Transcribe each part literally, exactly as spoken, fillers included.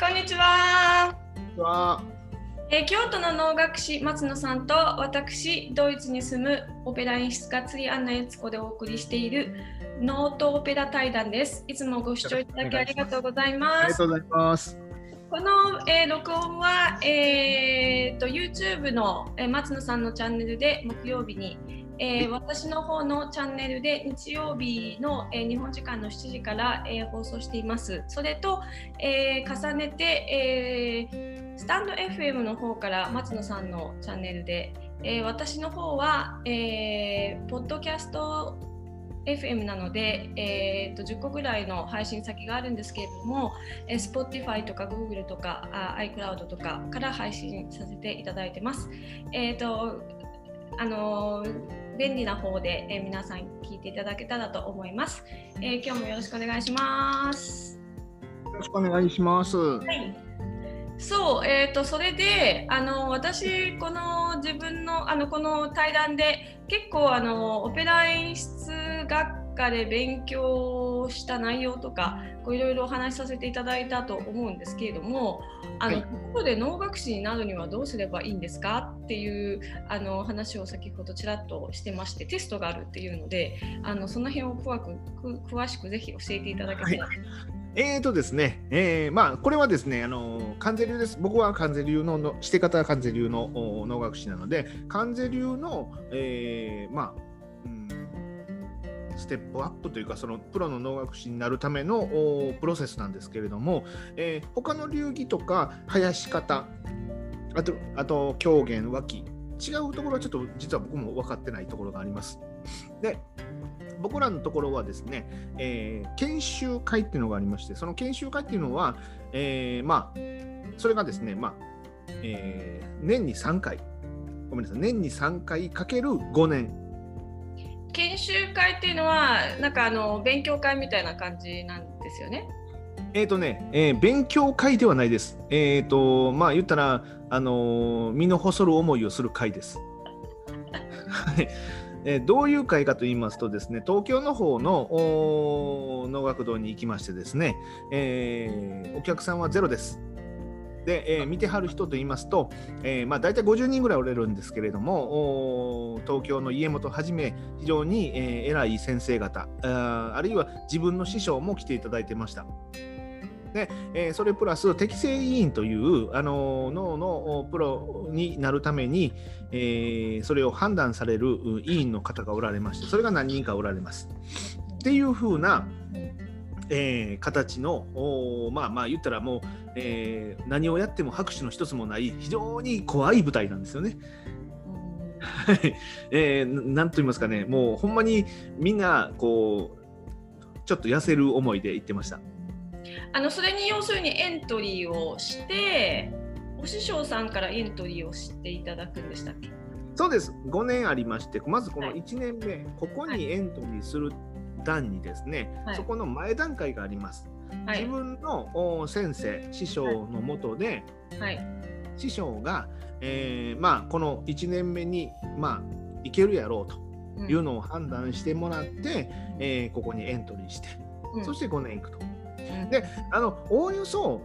こんにちは。こんにちは。えー、京都の能楽師松野さんと私ドイツに住むオペラ演出家釣りアンナ悦子でお送りしている能とオペラ対談です。いつもご視聴いただきありがとうございます。ありがとうございます。この、えー、録音は、えー、と YouTube の、えー、松野さんのチャンネルで木曜日に、えー、私の方のチャンネルで日曜日の、えー、日本時間のしちじから、えー、放送しています。それと、えー、重ねて、えー、スタンド エフエム の方から松野さんのチャンネルで、えー、私の方は、えー、ポッドキャストエフエム なので、えー、とじゅっこぐらいの配信先があるんですけれども、えー、Spotify とか Google とかあ iCloud とかから配信させていただいてます。えーとあのー、便利な方で、えー、皆さん聞いていただけたらと思います。えー、今日もよろしくお願いします。よろしくお願いします。はい。そう、えーと、それであの私この自分の、あのこの対談で結構あのオペラ演出学科で勉強した内容とかいろいろお話しさせていただいたと思うんですけれども、あのここで能楽師になるにはどうすればいいんですかっていうあの話を先ほどちらっとしてまして、テストがあるっていうのであのその辺を詳く、詳しくぜひ教えていただけたら、はい。えーとですね、えー、まあこれはですね、あの観世流です。僕は観世流ののして方は観世流の能楽師なので、観世流の、えー、まあ、うん、ステップアップというか、そのプロの能楽師になるためのプロセスなんですけれども、えー、他の流儀とか囃し方、あとあと狂言、和気、違うところはちょっと実は僕も分かってないところがあります。で、僕らのところはですね、えー、研修会っていうのがありまして、その研修会っていうのは、えー、まあそれがですね、まあ、えー、年にさんかい、ごめんなさい、年にさんかいかけるごねん。研修会っていうのはなんかあの勉強会みたいな感じなんですよね。えーとね、えー、勉強会ではないです。えーとまあ言ったらあのー、身の細る思いをする会です。はい。えー、どういう会かと言いますとですね、東京の方の能楽堂に行きましてですね、えー、お客さんはゼロです。で、えー、見てはる人と言いますと、えーまあ、大体ごじゅうにんぐらいおれるんですけれども、東京の家元はじめ非常に、えー、偉い先生方、 あ, あるいは自分の師匠も来ていただいてました。で、えー、それプラス適正委員という、あのー、脳のプロになるために、えー、それを判断される委員の方がおられまして、それが何人かおられますっていう風な、えー、形の、まあまあ言ったらもう、えー、何をやっても拍手の一つもない非常に怖い舞台なんですよね。はい、えー、なんと言いますかね、もうほんまにみんなこうちょっと痩せる思いで行ってました。あのそれに要するにエントリーをして、お師匠さんからエントリーをしていただくんでしたっけ？そうです。ごねんありまして、まずこのいちねんめ、はい、ここにエントリーする段にですね、はい、そこの前段階があります。はい、自分の先生、師匠の下で、はいはい、師匠が、えーまあ、このいちねんめに、まあ、いけるやろうというのを判断してもらって、うんえー、ここにエントリーして、うん、そしてごねんいくと。で、あのおおよそ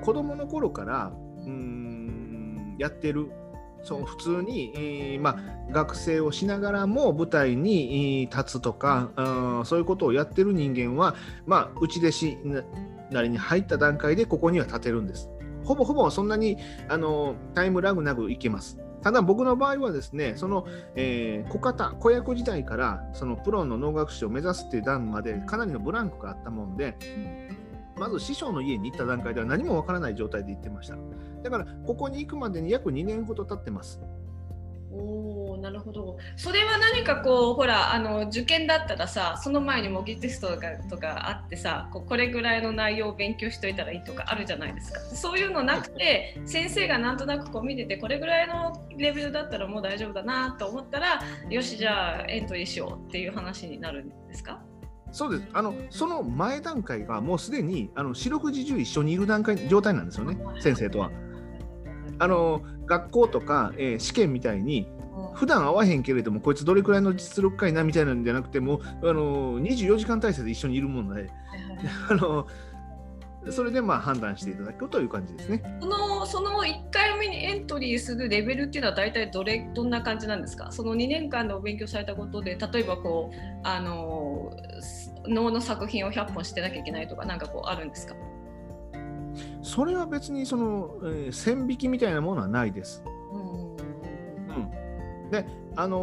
子供の頃からうーんやってる、そう普通に、えーまあ、学生をしながらも舞台に立つとか、あそういうことをやってる人間は、まあ、内弟子なりに入った段階でここには立てるんです。ほぼほぼそんなにあのタイムラグなくいけます。ただ僕の場合はですね、その、えー、小方、子役時代からそのプロの能楽師を目指すっていう段までかなりのブランクがあったもんで、まず師匠の家に行った段階では何もわからない状態で行ってました。だからここに行くまでに約にねんほど経ってます。おー、なるほど。それは何かこうほらあの受験だったらさ、その前に模擬テストとか、とかあってさ、こうこれぐらいの内容を勉強しといたらいいとかあるじゃないですか。そういうのなくて先生がなんとなくこう見てて、これぐらいのレベルだったらもう大丈夫だなと思ったら、よしじゃあエントリーしようっていう話になるんですか？そうです。あのその前段階がもうすでにあの四六時中一緒にいる段階状態なんですよね、先生とは。あの学校とか、えー、試験みたいに普段会わへんけれども、こいつどれくらいの実力かいなみたいなんじゃなくて、もうあのにじゅうよじかん体制で一緒にいるもので、はいはい、あのそれでまあ判断していただくという感じですね。その、そのいっかいめにエントリーするレベルっていうのは大体どれどんな感じなんですか？そのにねんかんでお勉強されたことで、例えばこうあの能の作品をひゃっぽんしてなきゃいけないとか、なんかこうあるんですか？それは別にその、えー、線引きみたいなものはないです。うん、うん、で、あの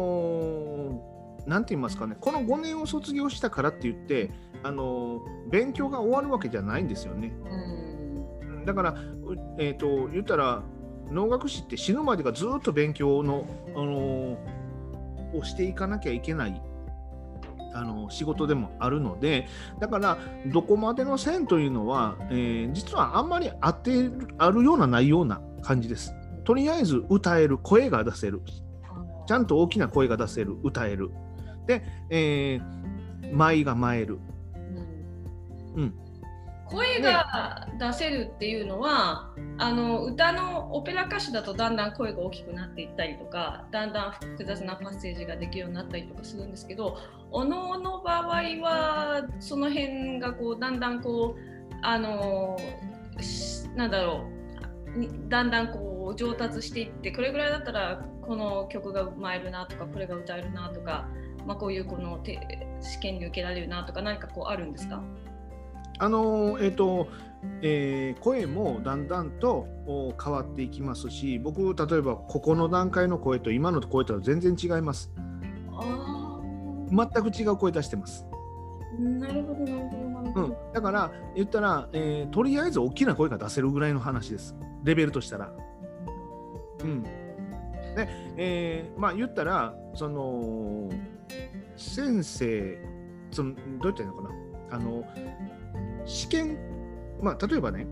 ーなんて言いますかね、このごねんを卒業したからって言ってあの勉強が終わるわけじゃないんですよね。うん、だから、えーと、言ったら能楽師って死ぬまでがずっと勉強の、あのー、をしていかなきゃいけない、あのー、仕事でもあるので、だからどこまでの線というのは、えー、実はあんまり当てあるようなないような感じです。とりあえず歌える、声が出せる、ちゃんと大きな声が出せる、歌えるで、えー、舞が舞える、うんうん、声が出せるっていうのは、あの歌のオペラ歌手だとだんだん声が大きくなっていったりとか、だんだん複雑なパッセージができるようになったりとかするんですけど、お能の場合はその辺がこうだんだんこうあのなんだろうだんだんこう上達していって、これぐらいだったらこの曲が舞えるなとか、これが歌えるなとか、まあ、こういうこの試験に受けられるなとか、何かこうあるんですか？あのえっと、えー、声もだんだんと変わっていきますし、僕例えばここの段階の声と今の声とは全然違います。あ、全く違う声出してます。なるほどなるほどなるほど、うん、だから言ったら、えー、とりあえず大きな声が出せるぐらいの話です、レベルとしたら。うんで、えー、まあ言ったらその先生、そのどういったのかな、あの試験、まあ、例えばね、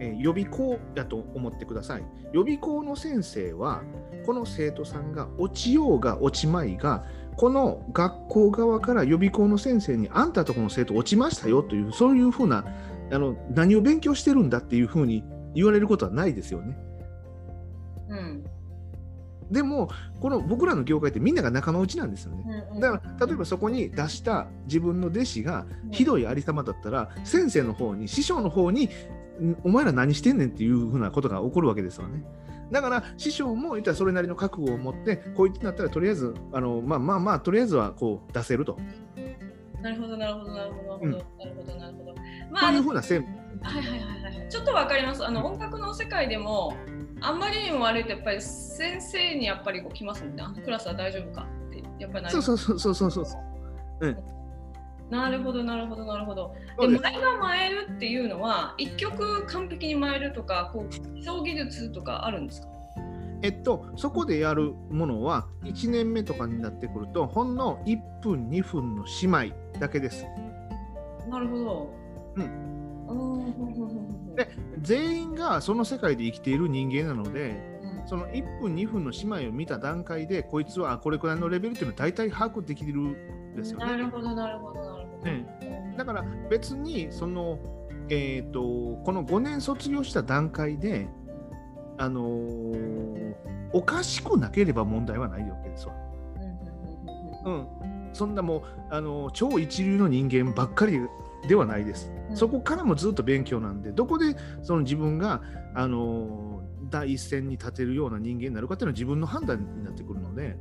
えー、予備校だと思ってください。予備校の先生はこの生徒さんが落ちようが落ちまいが、この学校側から予備校の先生にあんたとこの生徒落ちましたよという、そういうふうなあの何を勉強してるんだっていうふうに言われることはないですよね。うんでもこの僕らの業界ってみんなが仲間内なんですよね。だから例えばそこに出した自分の弟子がひどいありさまだったら、先生の方に、師匠の方にお前ら何してんねんっていうふうなことが起こるわけですよね。だから師匠も言ったらそれなりの覚悟を持って、こいつになったらとりあえずあのまあまあまあとりあえずはこう出せると。なるほどなるほどなるほどなるほどなるほど。まあそういうふうな線。はいはいはいはい。ちょっとわかります。あの音楽の世界でも。あんまりにも悪いとやっぱり先生にやっぱりこう来ますもんね。あのクラスは大丈夫かってやっぱりなります。そうそうそうそうそうそう。うん。なるほどなるほどなるほど。でも舞が舞えるっていうのは一曲完璧に舞えるとか、こう基礎技術とかあるんですか？えっとそこでやるものはいちねんめとかになってくると、ほんのいっぷんにふんの姉妹だけです。なるほど。うん。で全員がその世界で生きている人間なので、そのいっぷんにふんの姉妹を見た段階で、こいつはこれくらいのレベルというのは大体把握できるんですよね。なるほどなるほどなるほど、ね、だから別にその、えー、とこのごねん卒業した段階で、あのー、おかしくなければ問題はないわけですわ。うん、そんなもうあの超一流の人間ばっかりではないです。そこからもずっと勉強なんで、どこでその自分が、あのー、第一線に立てるような人間になるかっていうのは自分の判断になってくるので、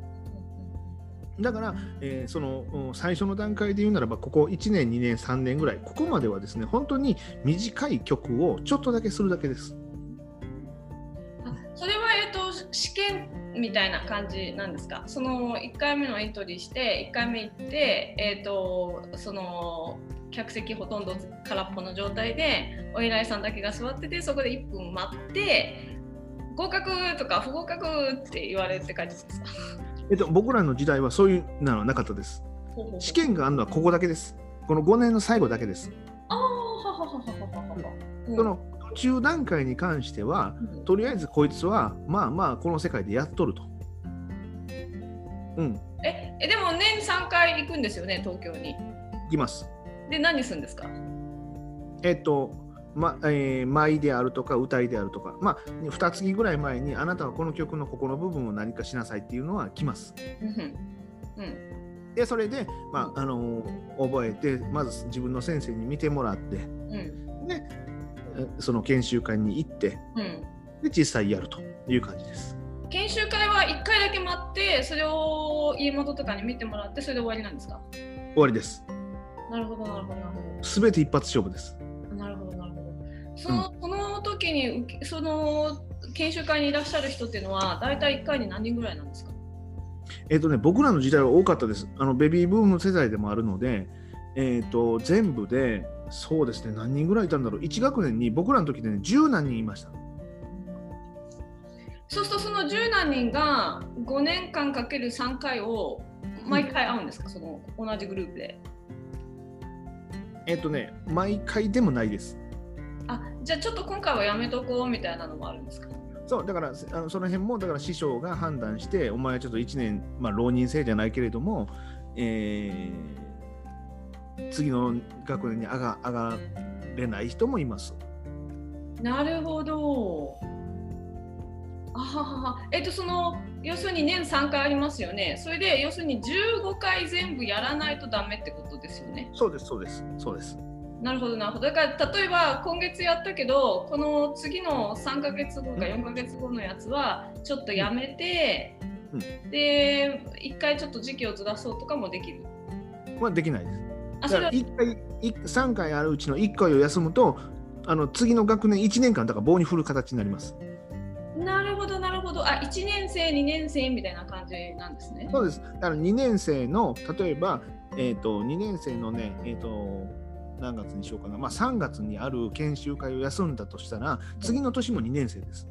だから、えー、その最初の段階で言うならば、ここいちねんにねんさんねんぐらい、ここまではですね、本当に短い曲をちょっとだけするだけです。あ、それは、えーと、試験みたいな感じなんですか？そのいっかいめのエントリーしていっかいめ行って、えーと、その客席ほとんど空っぽの状態でお依頼さんだけが座ってて、そこでいっぷん待って合格とか不合格って言われるって感じですか？えっと、僕らの時代はそういうのはなかったです。ほうほうほう。試験があるのはここだけです。このごねんの最後だけです。ああ、はははははは。その途中段階に関しては、うん、とりあえずこいつはまあまあこの世界でやっとると。うんえでも年さんかい行くんですよね、東京に。行きます。で何するんですか？えっと、ま、えー、舞であるとか歌いであるとか、まあ、にかげつぐらい前にあなたはこの曲のここの部分を何かしなさいっていうのは来ます。うんうん、でそれで、まああのー、覚えて、まず自分の先生に見てもらって、うん、でその研修会に行って、うん、で実際やるという感じです。研修会はいっかいだけ待って、それを家元とかに見てもらって、それで終わりなんですか？終わりです。なるほどなるほどなるほど。すべて一発勝負です。なるほどなるほど。その、うん、その時にその研修会にいらっしゃる人っていうのはだいたいいっかいに何人ぐらいなんですか？えーとね、僕らの時代は多かったです。あのベビーブームの世代でもあるので、えーと、全部でそうですね、何人ぐらいいたんだろう。いち学年に僕らの時でね、十何人いました。そうするとその十何人がごねんかんかけるさんかいを毎回会うんですか、うん、その同じグループで。えっとね、毎回でもないです。あ、じゃあちょっと今回はやめとこうみたいなのもあるんですか？そう、だからあのその辺もだから師匠が判断して、お前はちょっといちねん、まあ、浪人生じゃないけれども、えー、次の学年に上が、上がれない人もいます。なるほど。あはは。えっとその要するに年さんかいありますよね。それで要するにじゅうごかい全部やらないとダメってことですよね。そうですそうですそうです。なるほどなるほど。だから例えば今月やったけどこの次のさんかげつごかよんかげつごのやつはちょっとやめて、うんうん、でいっかいちょっと時期をずらそうとかもできる？まあできないです。あ、それはいっかいさんかいあるうちのいっかいを休むとあの次の学年いちねんかんだから棒に振る形になります。なるほどなるほど。あ、いちねん生にねん生みたいな感じなんですね。そうです。だからにねん生の例えば、えー、とにねん生のね、えー、と何月にしようかな、まあ、さんがつにある研修会を休んだとしたら次の年もにねん生です。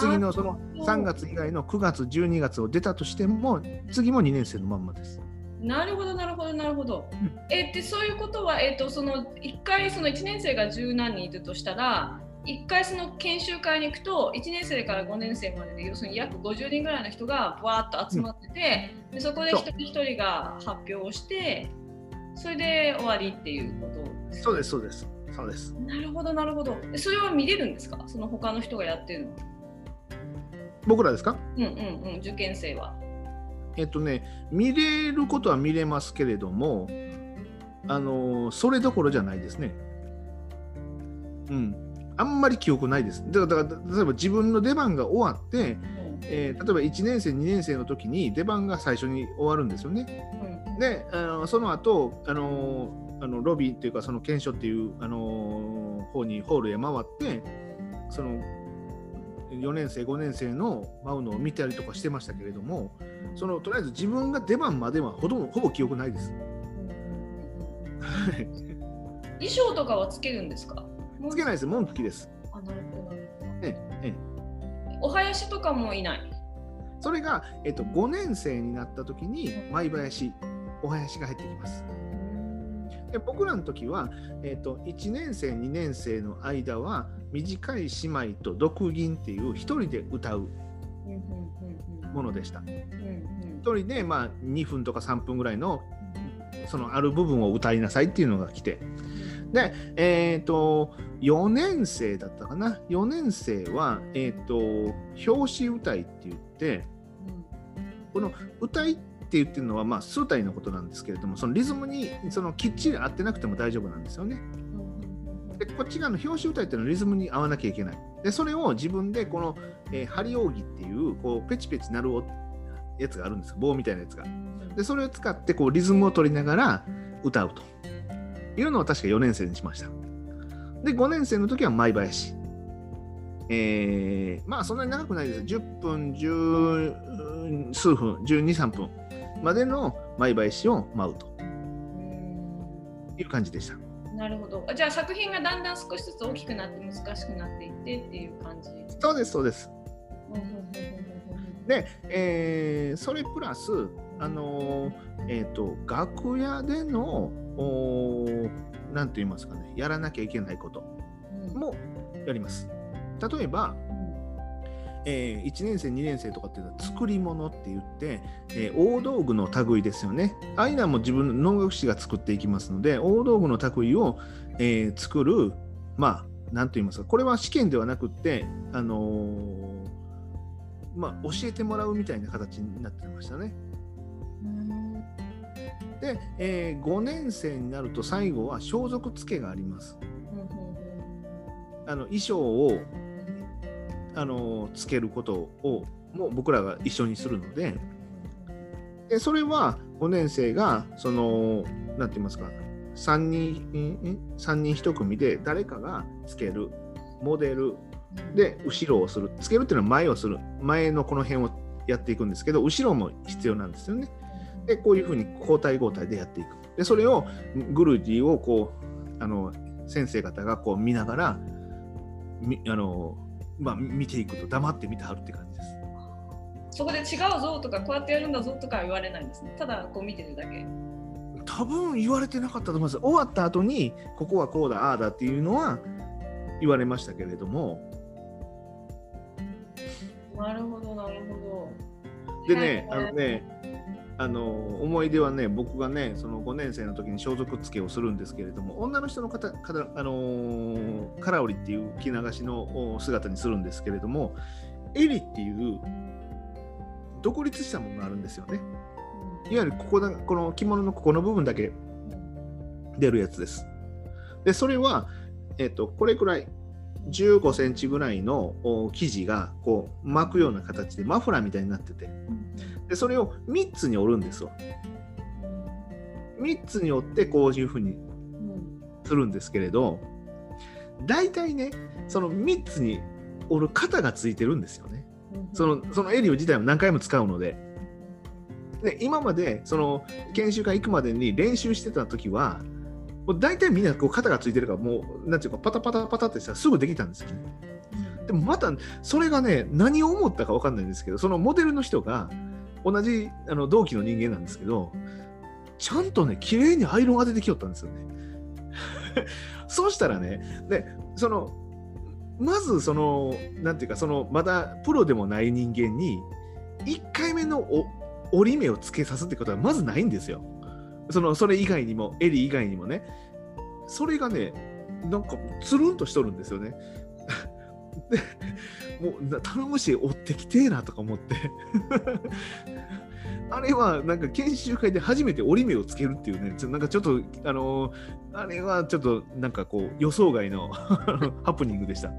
次のそのさんがつ以外のくがつじゅうにがつを出たとしても次もにねん生のまんまです。なるほどなるほどなるほど。えー、ってそういうことは、えー、とそのいっかいそのいちねん生が十何人いるとしたらいっかいその研修会に行くといちねん生からごねん生までで要するに約ごじゅうにんぐらいの人がわーっと集まってて、うん、でそこで一人一人が発表をしてそれで終わりっていうことですか？そうですそうですそうです。なるほどなるほど。それは見れるんですか、その他の人がやってるの？僕らですか？うんうんうん。受験生はえっとね見れることは見れますけれどもあのそれどころじゃないですね。うん、あんまり記憶ないです。だから、だから例えば自分の出番が終わって、うん、えー、例えばいちねん生にねん生の時に出番が最初に終わるんですよね、うん、であのその後あのあのロビーっていうかその研修っていうあの方にホールへ回ってそのよねん生ごねん生の舞うのを見たりとかしてましたけれどもそのとりあえず自分が出番まではほとんどほぼ記憶ないです、うん、衣装とかはつけるんですか？つけないです。紋付きです。あ、なるほど。ええ、ええ、お囃子とかもいない。それが、えっと、ごねん生になった時に舞囃子、お囃子が入ってきます。で僕らの時は、えっと、いちねん生にねん生の間は短い姉妹と独吟っていう一人で歌うものでした。一人で、まあ、にふんとかさんぷんぐらいのそのある部分を歌いなさいっていうのが来て。でえー、とよねん生だったかな。よねん生は、えー、と表紙歌いって言って、うん、この歌いって言ってるのは、まあ、素歌いのことなんですけれどもそのリズムにそのきっちり合ってなくても大丈夫なんですよね、うん、でこっち側の表紙歌いっていうのはリズムに合わなきゃいけない。でそれを自分でこの、えー、針扇っていう、こうペチペチ鳴るやつがあるんですよ、棒みたいなやつが。でそれを使ってこうリズムを取りながら歌うというのを確かよねん生にしました。でごねん生の時は舞囃子、えー、まあそんなに長くないです。じゅっぷんじゅう数分じゅうに、さんぷんまでの舞囃子を舞うという感じでした。なるほど。じゃあ作品がだんだん少しずつ大きくなって難しくなっていってっていう感じ？そうですそうです。で、えー、それプラスあのえーと、楽屋での何と言いますかね、やらなきゃいけないこともやります。例えば、えー、いちねん生にねん生とかっていうのは作り物って言って、えー、大道具の類ですよね。アイナも自分の能楽師が作っていきますので大道具の類を、えー、作る、まあ何と言いますか、これは試験ではなくって、あのーまあ、教えてもらうみたいな形になってましたね。で、えー、ごねん生になると最後は装束つけがあります。あの衣装をあのつけることをもう僕らが一緒にするの で, でそれはごねん生がそのなんて言いますかさんにんひとくみで誰かがつけるモデルで後ろをするつけるっていうのは前をする前のこの辺をやっていくんですけど後ろも必要なんですよね。でこういうふうに交代交代でやっていく。でそれをグルーディをこうあの先生方がこう見ながらみあの、まあ、見ていくと黙って見てはるって感じです。そこで違うぞとかこうやってやるんだぞとか言われないんですね。ただこう見てるだけ多分言われてなかったと思います。終わった後にここはこうだああだっていうのは言われましたけれども。なるほどなるほど。でね、はい、あのねあの思い出はね僕がねそのごねん生の時に装束付けをするんですけれども女の人の方から、あのー、カラオリっていう着流しの姿にするんですけれども襟っていう独立したものがあるんですよね。いわゆるここだこの着物のここの部分だけ出るやつです。でそれは、えっと、これくらいじゅうごセンチぐらいの生地がこう巻くような形でマフラーみたいになっててでそれをみっつに折るんですよ。みっつに折ってこういうふうにするんですけれど大体ねそのみっつに折る肩がついてるんですよね。その、そのエリオ自体も何回も使うのでで今までその研修会行くまでに練習してた時は大体みんなこう肩がついてるからもうなんていうかパタパタパタってさすぐできたんですよ、ね。でもまたそれがね何を思ったか分かんないんですけどそのモデルの人が同じあの同期の人間なんですけどちゃんとね綺麗にアイロン当ててきよったんですよね。そうしたらねでそのまずそのなんていうかそのまだプロでもない人間にいっかいめのお折り目をつけさすってことはまずないんですよ。そのそれ以外にも襟以外にもねそれがねなんかつるんとしとるんですよね。でもう頼もしい追ってきてえなとか思ってあれはなんか研修会で初めて折り目をつけるっていうねなんかちょっとあのー、あれはちょっとなんかこう予想外のハプニングでした。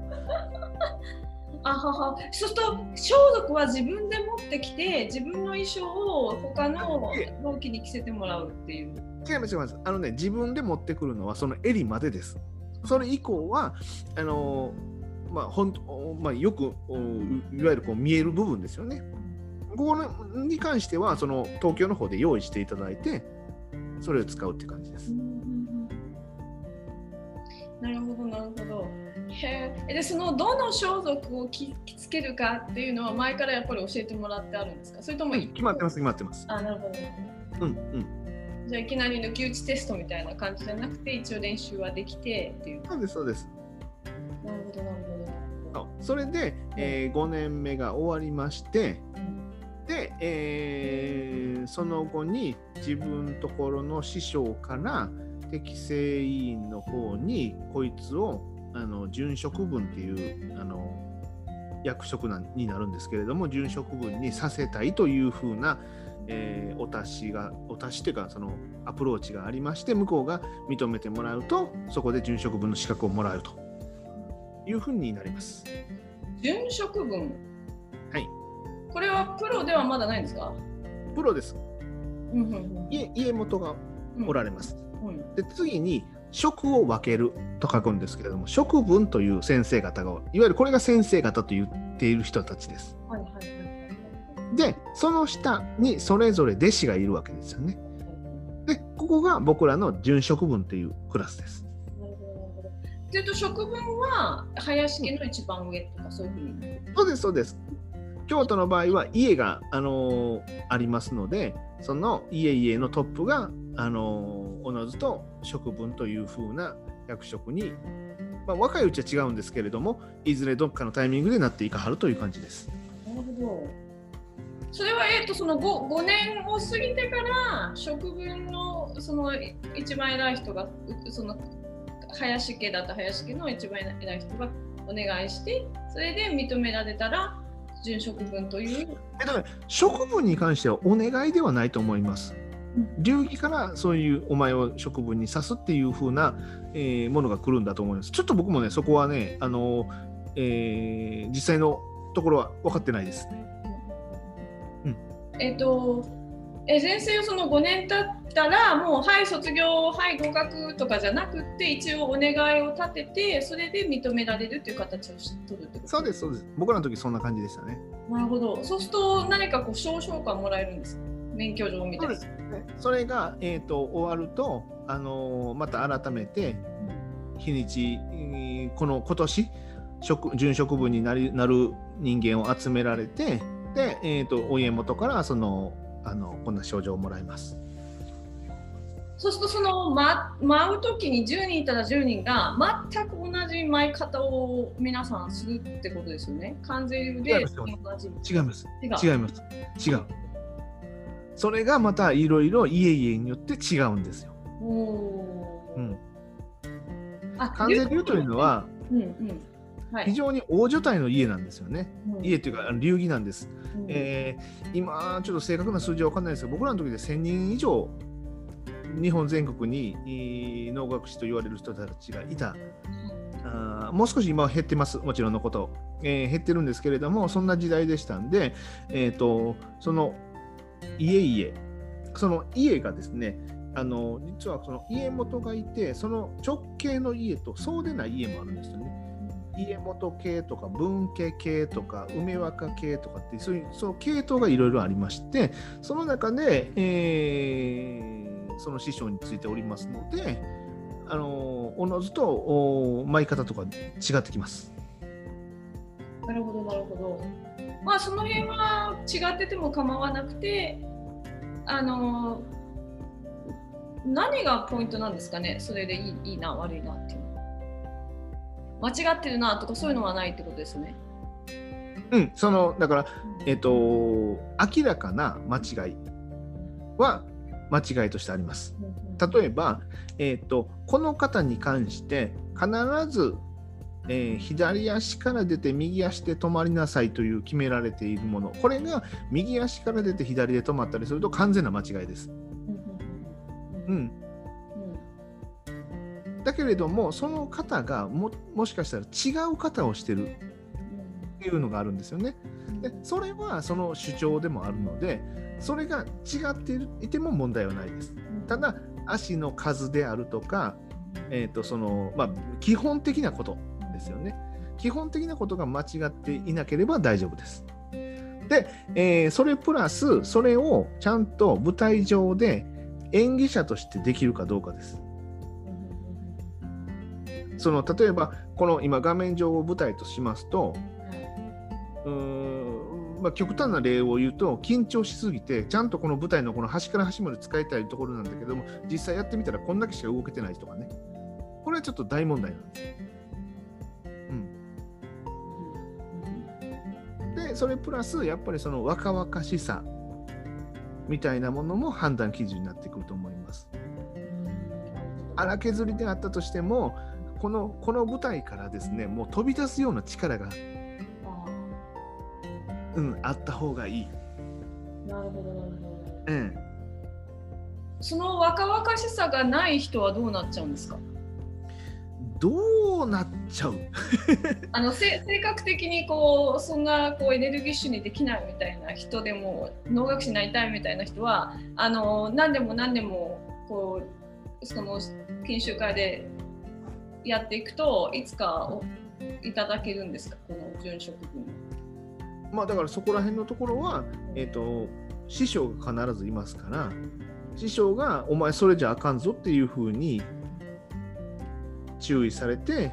あははそうすると装束は自分で持ってきて自分の衣装を他の同期に着せてもらうっていう。違います違いますあのね自分で持ってくるのはその襟までです。それ以降はあのー、まあほんと、まあ、よくいわゆるこう見える部分ですよね。ここに関してはその東京の方で用意していただいてそれを使うっていう感じです。なるほどなるほど。へえ。でそのどの装束を着付けるかっていうのは前からやっぱり教えてもらってあるんですかそれとも、うん、決まってます決まってます。あ、なるほど。うんうん。じゃあいきなり抜き打ちテストみたいな感じじゃなくて一応練習はできてっていう。そうですそうです。なるほどなるほど。それで、えー、ごねんめが終わりまして、うん、で、えー、その後に自分のところの師匠から適正委員の方にこいつをあの準職分っていうあの役職なになるんですけれども準職分にさせたいというふうな、えー、お達しがお達しというかそのアプローチがありまして向こうが認めてもらうとそこで準職分の資格をもらうというふうになります。準職分、はい、これはプロではまだないんですか。プロです、うんうんうん、家, 家元がおられます、うんうん、で次に職を分けると書くんですけれども職分という先生方がいわゆるこれが先生方と言っている人たちです、はいはいはい、でその下にそれぞれ弟子がいるわけですよね。でここが僕らの準職分というクラスです。なるほどなるほど。というと職分は林家の一番上とかそういうふうに。そうですそうです。京都の場合は家が、あのー、ありますのでその家々のトップがあのおのずと職分という風な役職に、まあ、若いうちは違うんですけれどもいずれどっかのタイミングでなっていかはるという感じです。なるほど。それは、えー、とその 5, ごねんを過ぎてから職分 の, その一番偉い人がその林家だった林家の一番偉い人がお願いしてそれで認められたら準職分という、えっとね、職分に関してはお願いではないと思います。流儀からそういうお前を食分に刺すっていう風な、えー、ものが来るんだと思います。ちょっと僕もねそこはね、あの、えー、実際のところは分かってないですね。うん、えっとえ先生そのごねん経ったらもうはい卒業はい合格とかじゃなくって一応お願いを立ててそれで認められるっていう形を取るってことですか？そうですそうです。僕らの時そんな感じでしたね。なるほど。そうすると何かこう証書がもらえるんですか？免許状みたいな。 そうですね、それが、えーと、終わると、あのー、また改めて日にち、えー、この今年食準食分になり、なる人間を集められてで、えーと、お家元からそのあのこんな症状をもらいます。そうするとその、ま、舞う時にじゅうにんいたらじゅうにんが全く同じ舞い方を皆さんするってことですよね。関税で同じ。違います違います違います。違う。それがまたいろいろ家々によって違うんですよ。お、うん、あ関税流というのは、うんうんはい、非常に大所帯の家なんですよね、うん、家というか流儀なんです、うんえー、今ちょっと正確な数字は分かんないですけど僕らの時でせんにん以上日本全国に能楽師と言われる人たちがいた。あもう少し今は減ってます、もちろんのこと、えー、減ってるんですけれどもそんな時代でしたんで、えー、とその家々その家がですねあの実はその家元がいてその直系の家とそうでない家もあるんですよね。家元系とか分家系とか梅若系とかってそういうその系統がいろいろありましてその中で、えー、その師匠についておりますのであのおのずと舞い方とか違ってきます。なるほどなるほど。まあその辺は違ってても構わなくてあの何がポイントなんですかね。それでいい、いいな悪いなっていう間違ってるなとかそういうのはないってことですね。うん、そのだから、えーと、明らかな間違いは間違いとしてあります。例えば、えーと、この方に関して必ず、えー、左足から出て右足で止まりなさいという決められているもの、これが右足から出て左で止まったりすると完全な間違いです。うん。だけれどもその方が も, もしかしたら違う方をしてるっていうのがあるんですよね。でそれはその主張でもあるのでそれが違っているいても問題はないです。ただ足の数であるとか、えーとそのまあ、基本的なことですよね。基本的なことが間違っていなければ大丈夫です。で、えー、それプラスそれをちゃんと舞台上で演技者としてできるかどうかです。その例えばこの今画面上を舞台としますとうーん、まあ、極端な例を言うと緊張しすぎてちゃんとこの舞台のこの端から端まで使いたいところなんだけども実際やってみたらこんだけしか動けてないとかね、これはちょっと大問題なんです、うん、でそれプラスやっぱりその若々しさみたいなものも判断基準になってくると思います。荒削りであったとしてもこの、この舞台からですねもう飛び出すような力が、うん、あった方がいい。なるほどなるほど、うん、その若々しさがない人はどうなっちゃうんですか？どうなっちゃうあの性格的にこうそんなこうエネルギッシュにできないみたいな人でも能楽師になりたいみたいな人はあの何でも何でもこうその研修会でやっていくといつかいただけるんですか、この準職分。まあだからそこら辺のところは、えーと、師匠が必ずいますから師匠がお前それじゃあかんぞっていうふうに注意されて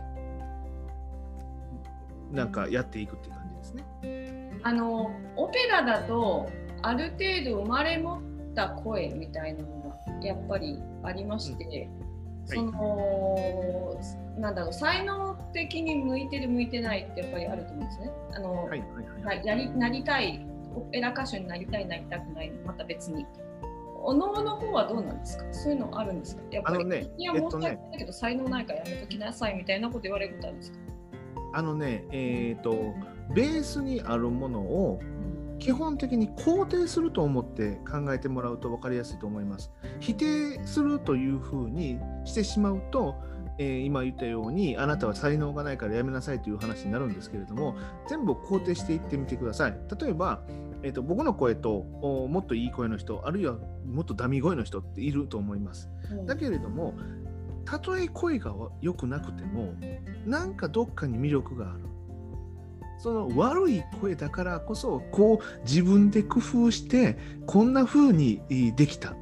なんかやっていくっていう感じですね。あのオペラだとある程度生まれ持った声みたいなのがやっぱりありまして、うんはい、そのなんだろう才能的に向いてる向いてないってやっぱりあると思うんですね。あの、はいはいはい、やりなりたいオペラ歌手になりたいなりたくないまた別にお能の方はどうなんですか？そういうのあるんですか？やっぱり、ね、いや申し訳ないけど、えっとね、才能ないからやめときなさいみたいなこと言われることあるんですか？あのねえっとベースにあるものを基本的に肯定すると思って考えてもらうと分かりやすいと思います。否定するというふうにしてしまうと、えー、今言ったようにあなたは才能がないからやめなさいという話になるんですけれども、全部肯定していってみてください。例えば、えーと、僕の声ともっといい声の人、あるいはもっとダミ声の人っていると思います。だけれども、たとえ声が良くなくてもなんかどっかに魅力がある。その悪い声だからこそこう自分で工夫してこんな風にできた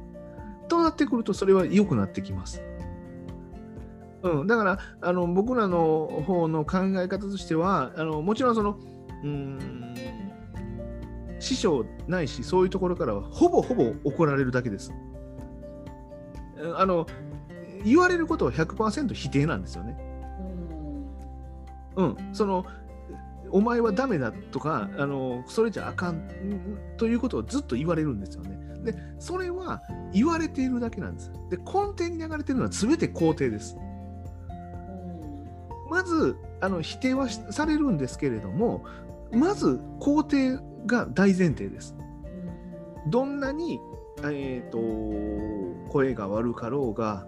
となってくると、それは良くなってきます。うん、だからあの僕らの方の考え方としては、あのもちろんそのうーん師匠ないしそういうところからはほぼほぼ怒られるだけです。あの言われることは ひゃくパーセント 否定なんですよね。うん、そのお前はダメだとか、あのそれじゃあかんということをずっと言われるんですよね。で、それは言われているだけなんです。で、根底に流れているのは全て肯定です。まずあの否定はされるんですけれども、まず肯定が大前提です。どんなに、えーと、声が悪かろうが、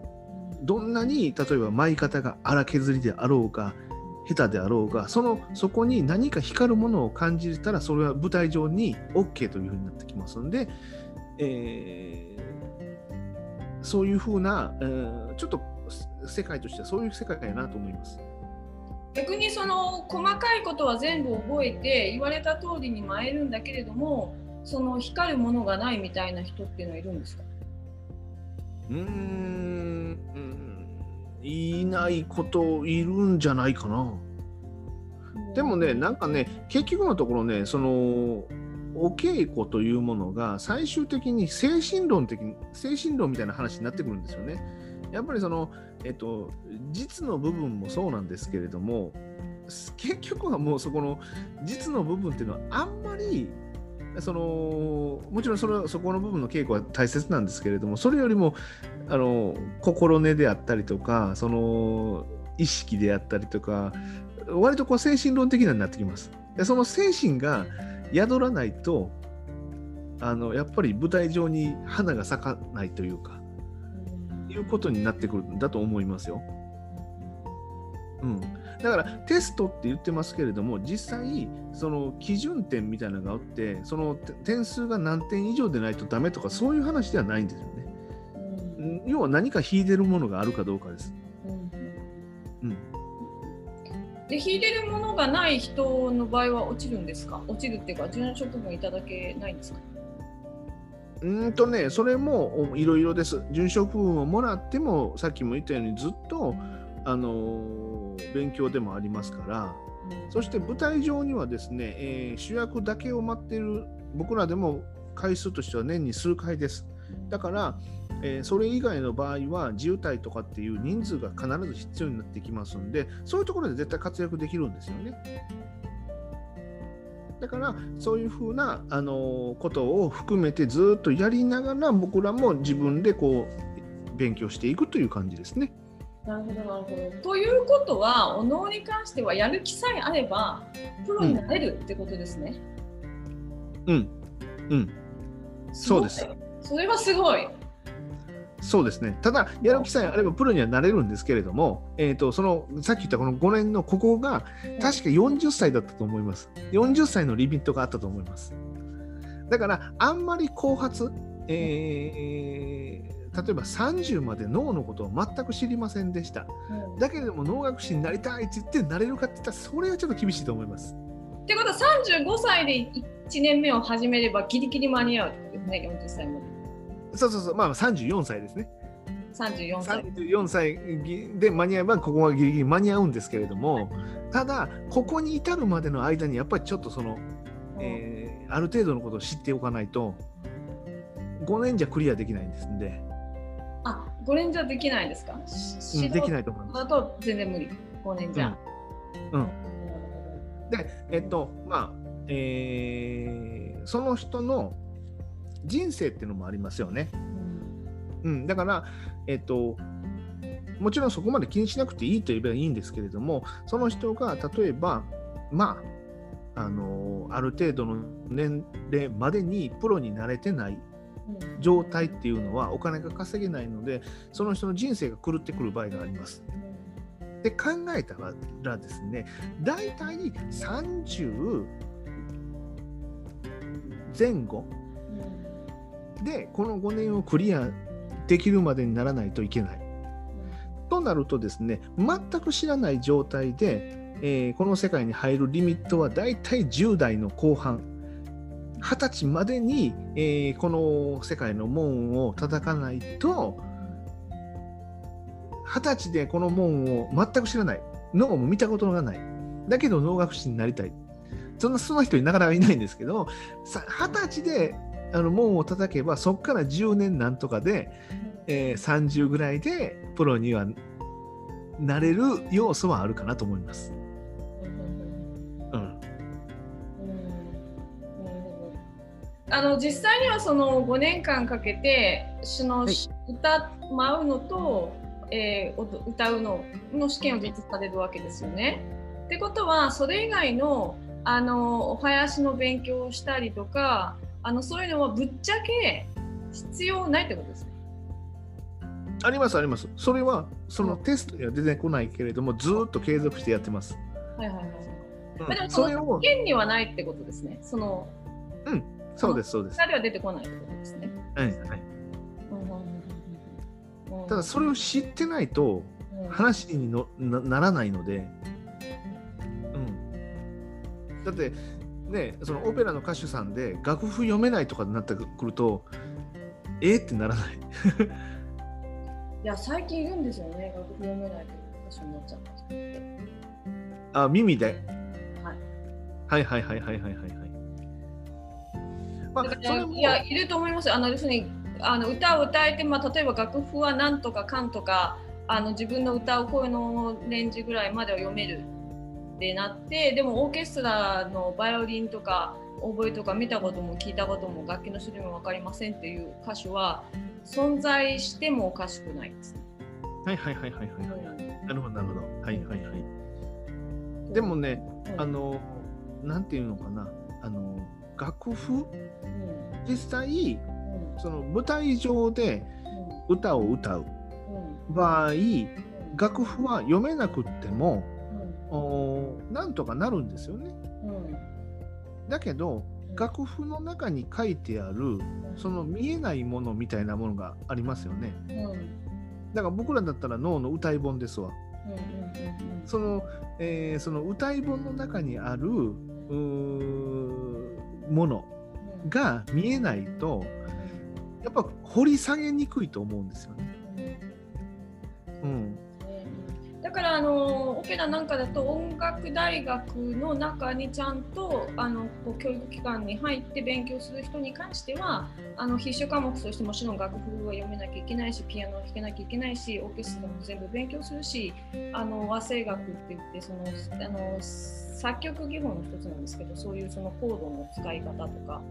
どんなに例えば舞い方が荒削りであろうが、下手であろうが、そのそこに何か光るものを感じたら、それは舞台上に OK というふうになってきますので、えー、そういうふうな、えー、ちょっと世界としてはそういう世界だなと思います。逆にその細かいことは全部覚えて言われた通りに舞えるんだけれども、その光るものがないみたいな人っていうのはいるんですか？うーん、いないこといるんじゃないかな。でもね、なんかね、結局のところね、そのお稽古というものが最終的に精神論的に精神論みたいな話になってくるんですよね。やっぱりその、えっと、実の部分もそうなんですけれども、結局はもうそこの実の部分っていうのはあんまり、そのもちろん そ, れそこの部分の稽古は大切なんですけれども、それよりもあの心根であったりとか、その意識であったりとか、割とこう精神論的なになってきます。で、その精神が宿らないと、あのやっぱり舞台上に花が咲かないというか、いうことになってくるんだと思いますよ。うん、だからテストって言ってますけれども、実際その基準点みたいなのがあって、その点数が何点以上でないとダメとか、そういう話ではないんですよね。うん、要は何か引いてるものがあるかどうかです。うんうん、で、引いてるものがない人の場合は落ちるんですか？落ちるっていうか、準職もいただけないんですか？うんとね、それもいろいろです。準職分をもらっても、さっきも言ったようにずっとあの勉強でもありますから、そして舞台上にはですね、えー、主役だけを待っている、僕らでも回数としては年に数回です。だから、えー、それ以外の場合は自由隊とかっていう人数が必ず必要になってきますので、そういうところで絶対活躍できるんですよね。だからそういうふうな、あのー、ことを含めてずっとやりながら、僕らも自分でこう勉強していくという感じですね。なるほど、なるほど。ということは、お能に関してはやる気さえあればプロになれるってことですね。うん、うん、そうです。それはすごい。そうですね。ただやる気さえあればプロにはなれるんですけれども、えーと、そのさっき言ったこのごねんのここが確かよんじゅっさいだったと思います。よんじゅっさいのリミットがあったと思います。だからあんまり後発、えー例えばさんじゅうまで脳のことを全く知りませんでした。うん、だけれども能楽師になりたいって言ってなれるかって言ったら、それはちょっと厳しいと思います。ってことはさんじゅうごさいでいちねんめを始めればギリギリ間に合うってことですね、よんじゅっさいまで。そうそうそう、まあさんじゅうよんさいですね。さんじゅうよんさい。さんじゅうよんさいで間に合えば、ここはギリギリ間に合うんですけれども、ただここに至るまでの間にやっぱりちょっとその、うんえー、ある程度のことを知っておかないとごねんじゃクリアできないんですんで。あ、ごねんじゃできないですか？うん、できないと思います。だと全然無理。ごねんじゃ。うん。うん、で、えっと、まあ、えー、その人の人生っていうのもありますよね。うん、うん、だから、えっと、もちろんそこまで気にしなくていいと言えばいいんですけれども、その人が例えば、まあ、あのある程度の年齢までにプロになれてない状態っていうのはお金が稼げないので、その人の人生が狂ってくる場合があります。で考えたらですね、大体さんじゅうぜんごでこのごねんをクリアできるまでにならないといけないとなるとですね、全く知らない状態で、えー、この世界に入るリミットはだいたいじゅうだいのこうはんはたちまでに、えー、この世界の門を叩かないと、はたちでこの門を全く知らない、脳も見たことがない、だけど能楽師になりたい、そんなそんな人になかなかいないんですけど、はたちであの門を叩けばそこからじゅうねんなんとかで、えー、さんじゅうぐらいでプロにはなれる要素はあるかなと思います。あの実際にはそのごねんかんかけてその、はい、歌舞うのと、えー、歌うのの試験を実施されるわけですよね。ってことはそれ以外の、あのお囃子の勉強をしたりとか、あのそういうのはぶっちゃけ必要ないってことですね。ありますあります。それはそのテストには出てこないけれども、ずっと継続してやってます。はいはいはい。うん、でもその試験にはないってことですね。そのうん。そうですそうです。誰は出てこないってことですね。はいはい。うん、ただそれを知ってないと話にの、うん、ならないので、うん。だってね、そのオペラの歌手さんで楽譜読めないとかになってくると、えー、ってならない。いや最近いるんですよね、楽譜読めないと歌手になっちゃった。あ、耳で。はい。はいはいはいはいはいはい。まあ、それもいやいると思います。あの要するにあの歌を歌えて、まあ、例えば楽譜はなんとかかんとか、あの自分の歌を声のレンジぐらいまでは読めるってなって、でもオーケストラのバイオリンとかオーボエとか見たことも聞いたことも楽器の種類も分かりませんっていう歌手は存在してもおかしくないですね。はいはいはいはいはいはい、うん、なるほどなるほど、はいはいはい、うん、でもね、うん、あのなんていうのかな、あの楽譜、うん、実際、うん、その舞台上で歌を歌う場合、うん、楽譜は読めなくっても、うん、おなんとかなるんですよね、うん、だけど楽譜の中に書いてあるその見えないものみたいなものがありますよね、うん、だから僕らだったら脳の歌い本ですわ、うんうん、その、えー、その歌い本の中にあるものが見えないとやっぱ掘り下げにくいと思うんですよね、うん、だからあのオペラなんかだと音楽大学の中にちゃんとあの教育機関に入って勉強する人に関してはあの必修科目としてもちろん楽譜は読めなきゃいけないし、ピアノを弾けなきゃいけないし、オーケストラも全部勉強するし、あの和声楽って言ってそのあの作曲技法の一つなんですけど、そういうそのコードの使い方とか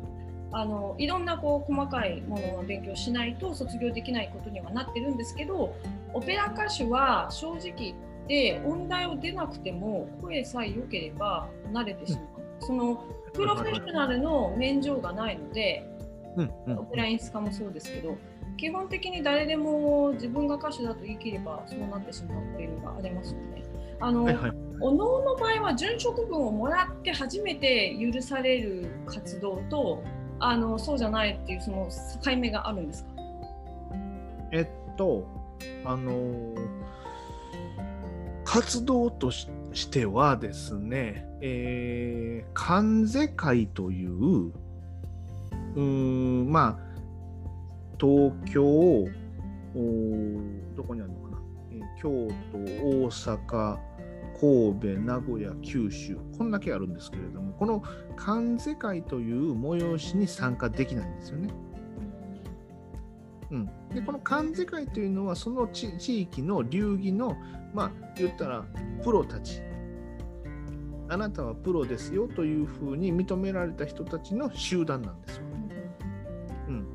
あのいろんなこう細かいものを勉強しないと卒業できないことにはなってるんですけど、オペラ歌手は正直言って音大を出なくても声さえ良ければ慣れてしまう、うん、そのプロフェッショナルの免状がないので、うんうん、オペラ演出家もそうですけど基本的に誰でも自分が歌手だと言い切ればそうなってしまうっていうのがありますよね。あの、はいはい、お能の場合は準職分をもらって初めて許される活動とあのそうじゃないっていうその境目があるんですか。えっとあの活動と し, してはですね、えー、観世会という、うーんまあ東京どこにあるのかな、京都、大阪、神戸、名古屋、九州、こんだけあるんですけれども、この観世会という催しに参加できないんですよね、うん、でこの観世会というのはその地域の流儀のまあ言ったらプロたち、あなたはプロですよというふうに認められた人たちの集団なんですよ、うん、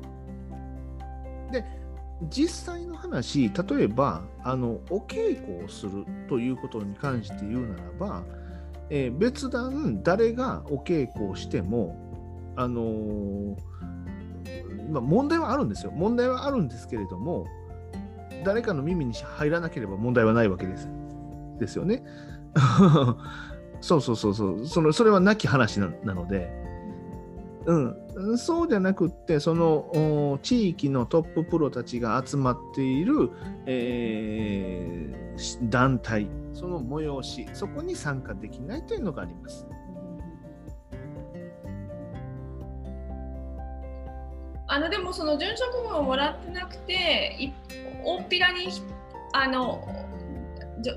で実際の話、例えばあのお稽古をするということに関して言うならば、えー、別段誰がお稽古をしても、あのーまあ、問題はあるんですよ。問題はあるんですけれども、誰かの耳に入らなければ問題はないわけです。ですよね。そうそうそうそう。その、それはなき話 な, なので、うん、そうじゃなくって、その地域のトッププロたちが集まっている、えー、団体、その催し、そこに参加できないというのがあります。あのでもその殉職分をもらってなくて、大っぴらにあの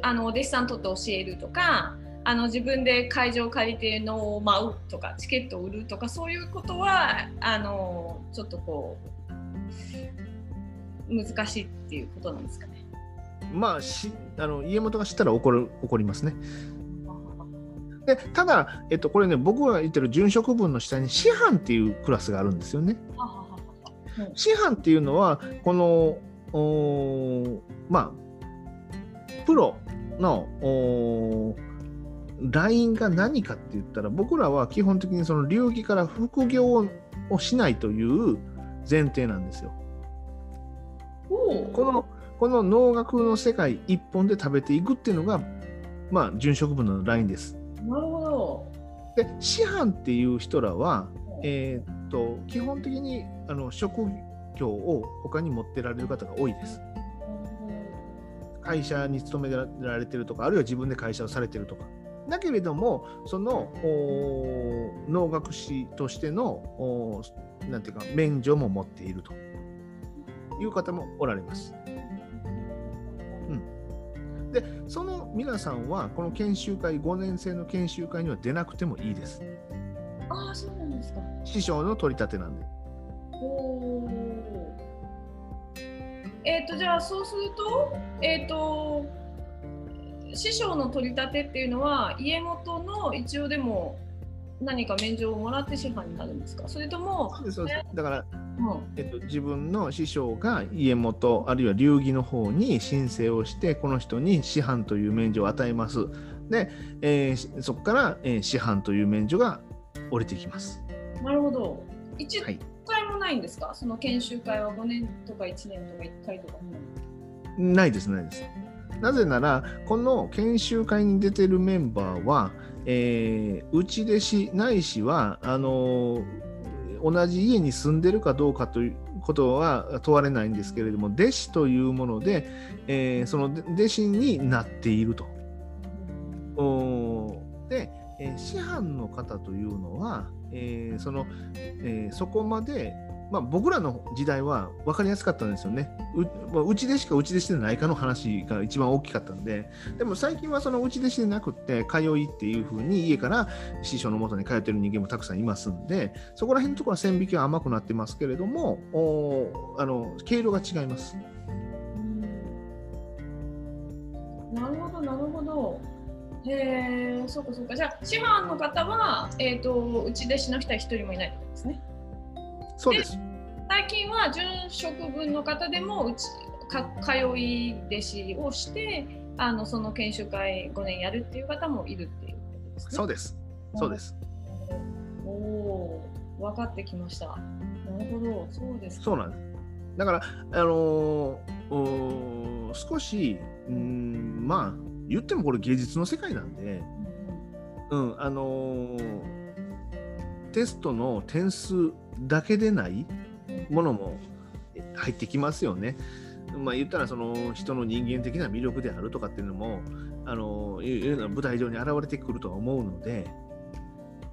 あのお弟子さん取って教えるとか、あの自分で会場を借りてのを舞うとか、チケットを売るとか、そういうことはあのちょっとこう難しいっていうことなんですかね。まあ、しあの家元が知ったら怒る怒りますね。でただ、えっと、これね、僕が言ってる殉職分の下に師範っていうクラスがあるんですよね。うん、師範っていうのはこのまあプロのラインが何かって言ったら、僕らは基本的にその流儀から副業をしないという前提なんですよ。おこのこの能楽の世界一本で食べていくっていうのが、まあ殉職分のラインです。なるほど。で師範っていう人らは、えー、っと基本的にあの職業を他に持ってられる方が多いです。会社に勤められてるとか、あるいは自分で会社をされてるとか。だけれども、その能楽師としてのなんていうか免除も持っているという方もおられます。うん、で、その皆さんはこの研修会、ごねん生の研修会には出なくてもいいです。ああ、そうなんですか。師匠の取り立てなんで。おえー、とじゃあそうすると、えー、と師匠の取り立てっていうのは家元の一応でも何か免状をもらって師範になるんですか？それともそうですそうですだから、うんえー、と自分の師匠が家元あるいは流儀の方に申請をして、この人に師範という免状を与えます。で、えー、そこから、えー、師範という免状が降りてきます。なるほど。一応、はい、いっかいもないんですか？その研修会はごねんとかいちねんとかいっかいとかもないです。ないです。なぜならこの研修会に出てるメンバーは、えー、内弟子ないしはあのー、同じ家に住んでるかどうかということは問われないんですけれども、弟子というもので、えー、その弟子になっていると。おで、えー、師範の方というのはえー そ, のえー、そこまで、まあ、僕らの時代は分かりやすかったんですよね。 う, うち弟子かうち弟子でないかの話が一番大きかったんで。でも最近はそのうち弟子でなくって通いっていう風に家から師匠の元に通ってる人間もたくさんいますんで、そこら辺のところは線引きは甘くなってますけれども、あの経路が違います。なるほどなるほど。へえ、そうかそうか。じゃあ師範の方は、えー、とうち弟子の人は一人もいないんですね。そうです。で最近は殉職分の方でもうちか通い弟子をしてあのその研修会ごねんやるっていう方もいるっていうことですね。そうですそうです。おお、分かってきました。なるほど、そうですか。そうなんです。だからあのー、少しうんまあ。言ってもこれ芸術の世界なんで、うん、あのテストの点数だけでないものも入ってきますよね。まあ言ったらその人の人間的な魅力であるとかっていうのもあの舞台上に現れてくるとは思うので、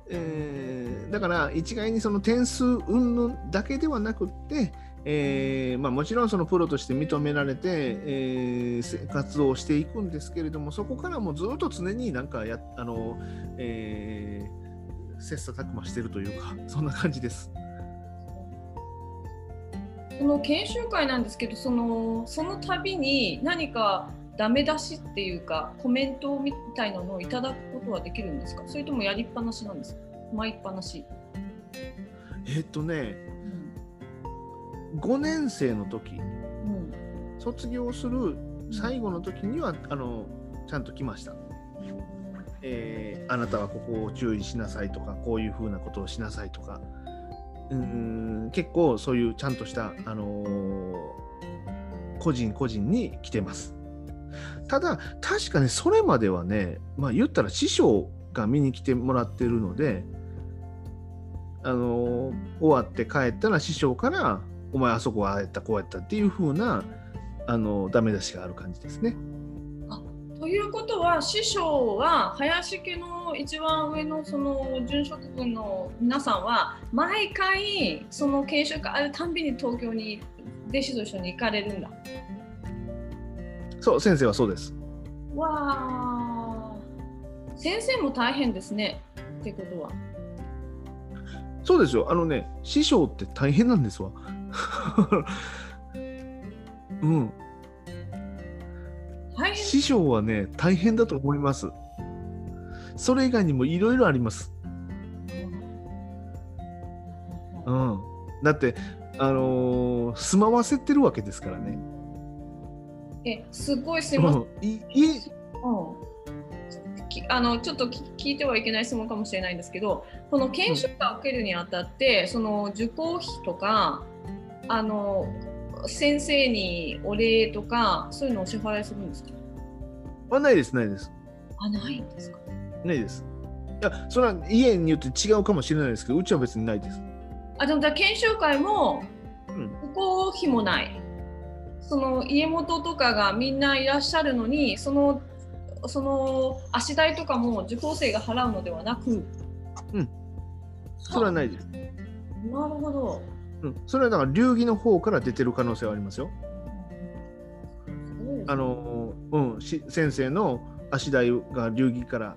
えー、だから一概にその点数云々だけではなくって。えーまあ、もちろんそのプロとして認められて、えー、活動をしていくんですけれども、そこからもずっと常になんかやあの、えー、切磋琢磨しているというか、そんな感じです。この研修会なんですけど、そのその度に何かダメ出しっていうかコメントみたいなのをいただくことはできるんですか？それともやりっぱなしなんですか？舞いっぱなし。えっとねごねん生の時、うん、卒業する最後の時にはあのちゃんと来ました。えー、あなたはここを注意しなさいとか、こういうふうなことをしなさいとか、うーん、結構そういうちゃんとした、あのー、個人個人に来てます。ただ確かね、それまではね、まあ言ったら師匠が見に来てもらってるので、あのー、終わって帰ったら師匠からお前あそこはああやったこうやったっていう風な、あのー、ダメ出しがある感じですね。あ、ということは師匠は、林家の一番上のその準職分の皆さんは毎回その研修があるたんびに東京に弟子と一緒に行かれるんだ。そう、先生はそうです。わー、先生も大変ですね。ってことはそうですよ、あのね、師匠って大変なんですわうん、大変。師匠はね大変だと思います。それ以外にもいろいろあります。うん、だってあのー、住まわせてるわけですからね。え、すごいすみません、うん、いい、うん、あのちょっと聞いてはいけない質問かもしれないんですけど、この研修が受けるにあたって、うん、その受講費とか、あの先生にお礼とかそういうのをお支払いするんですか？あ、ないですないです。あ、ないんですか？ないです。いや、それは家によって違うかもしれないですけど、うちは別にないです。あ、でもだから研修会も受講費もない、うん、その家元とかがみんないらっしゃるのに、そのその足代とかも受講生が払うのではなく、うん、それはないです。なるほど、うん、それはだから流儀の方から出てる可能性はありますよ。あの、うん、し先生の足代が流儀から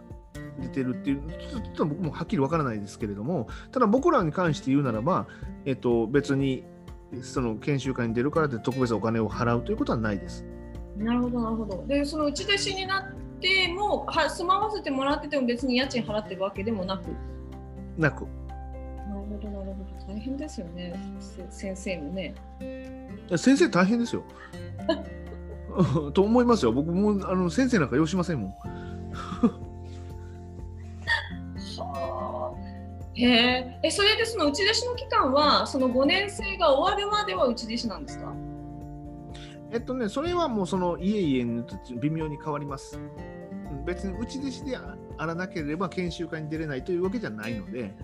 出てるっていう、ちょっと僕もはっきりわからないですけれども、ただ僕らに関して言うならば、えっと、別にその研修会に出るからって特別お金を払うということはないです。なるほどなるほど。で、そのうち弟子になってもは住まわせてもらってても別に家賃払ってるわけでもなく。なく。なるほどなるほど。大変ですよね。先生もね。先生大変ですよ。と思いますよ。僕もあの先生なんか要しませんもん。へえ、それでそのうち弟子の期間はそのごねん生が終わるまではうち弟子なんですか？えっとね、それはもうその家々に微妙に変わります。別にうち弟子であらなければ研修会に出れないというわけじゃないので、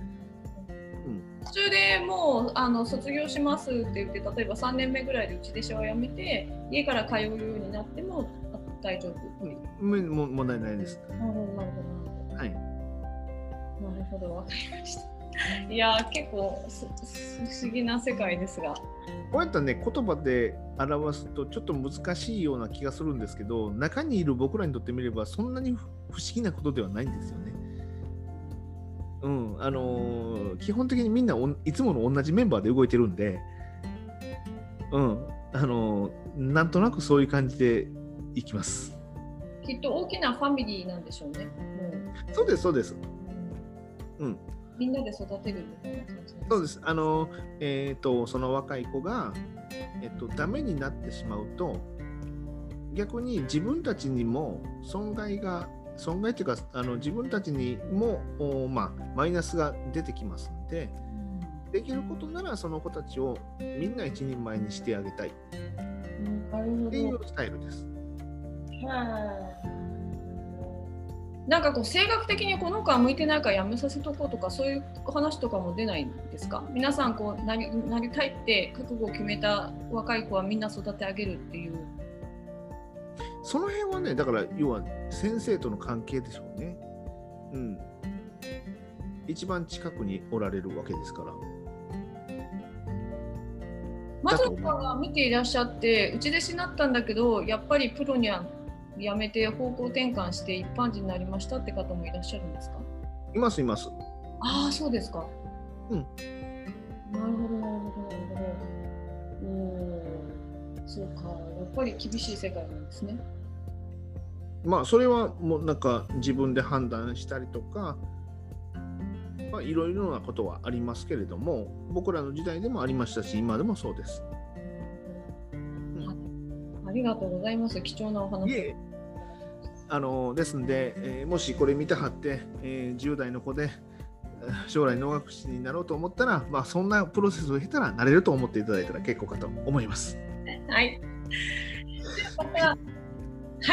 うん、途中でもうあの卒業しますって言って、例えばさんねんめぐらいでうち弟子は辞めて家から通うようになっても大丈夫？うん、も問題ないです。なるほどなるほど、はい、なるほど、わかりました。いやー、結構不思議な世界ですが、こういったね言葉で表すとちょっと難しいような気がするんですけど、中にいる僕らにとってみればそんなに不思議なことではないんですよね。うん、あのー、基本的にみんなおいつもの同じメンバーで動いてるんで、うん、あのー、なんとなくそういう感じでいきます。きっと大きなファミリーなんでしょうね、うん、そうですそうです、うん、みんなで育てるみたいな感じです。そうです。あの、えーと、その若い子が、えっと、ダメになってしまうと、逆に自分たちにも損害が、損害というか、あの自分たちにも、まあ、マイナスが出てきますので、うん、できることならその子たちをみんな一人前にしてあげたい、うん、っていうスタイルです。はい。なんかこう性格的にこの子は向いてないからやめさせとこうとか、そういう話とかも出ないんですか？皆さんこうなり、なりたいって覚悟を決めた若い子はみんな育て上げるっていう。その辺はね、だから要は先生との関係でしょうね。うん。一番近くにおられるわけですから。マゾンが見ていらっしゃって、うち弟子になったんだけど、やっぱりプロには辞めて方向転換して一般人になりましたって方もいらっしゃるんですか？いますいます。ああ、そうですか。うん、なるほどなるほどなるほど。うん、そうか、やっぱり厳しい世界なんですね。まあそれはもうなんか自分で判断したりとか、まあいろいろなことはありますけれども、僕らの時代でもありましたし今でもそうです。ありがとうございます。貴重なお話。あのですので、えー、もしこれ見たはって、えー、じゅう代の子で将来能楽師になろうと思ったら、まあ、そんなプロセスを経たらなれると思っていただいたら結構かと思います。はい、または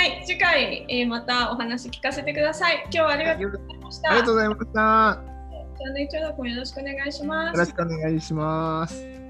い、次回、えー、またお話聞かせてください。今日はありがとうございました。ありがとうございました。チャンネル登録もよろしくお願いします。よろしくお願いします。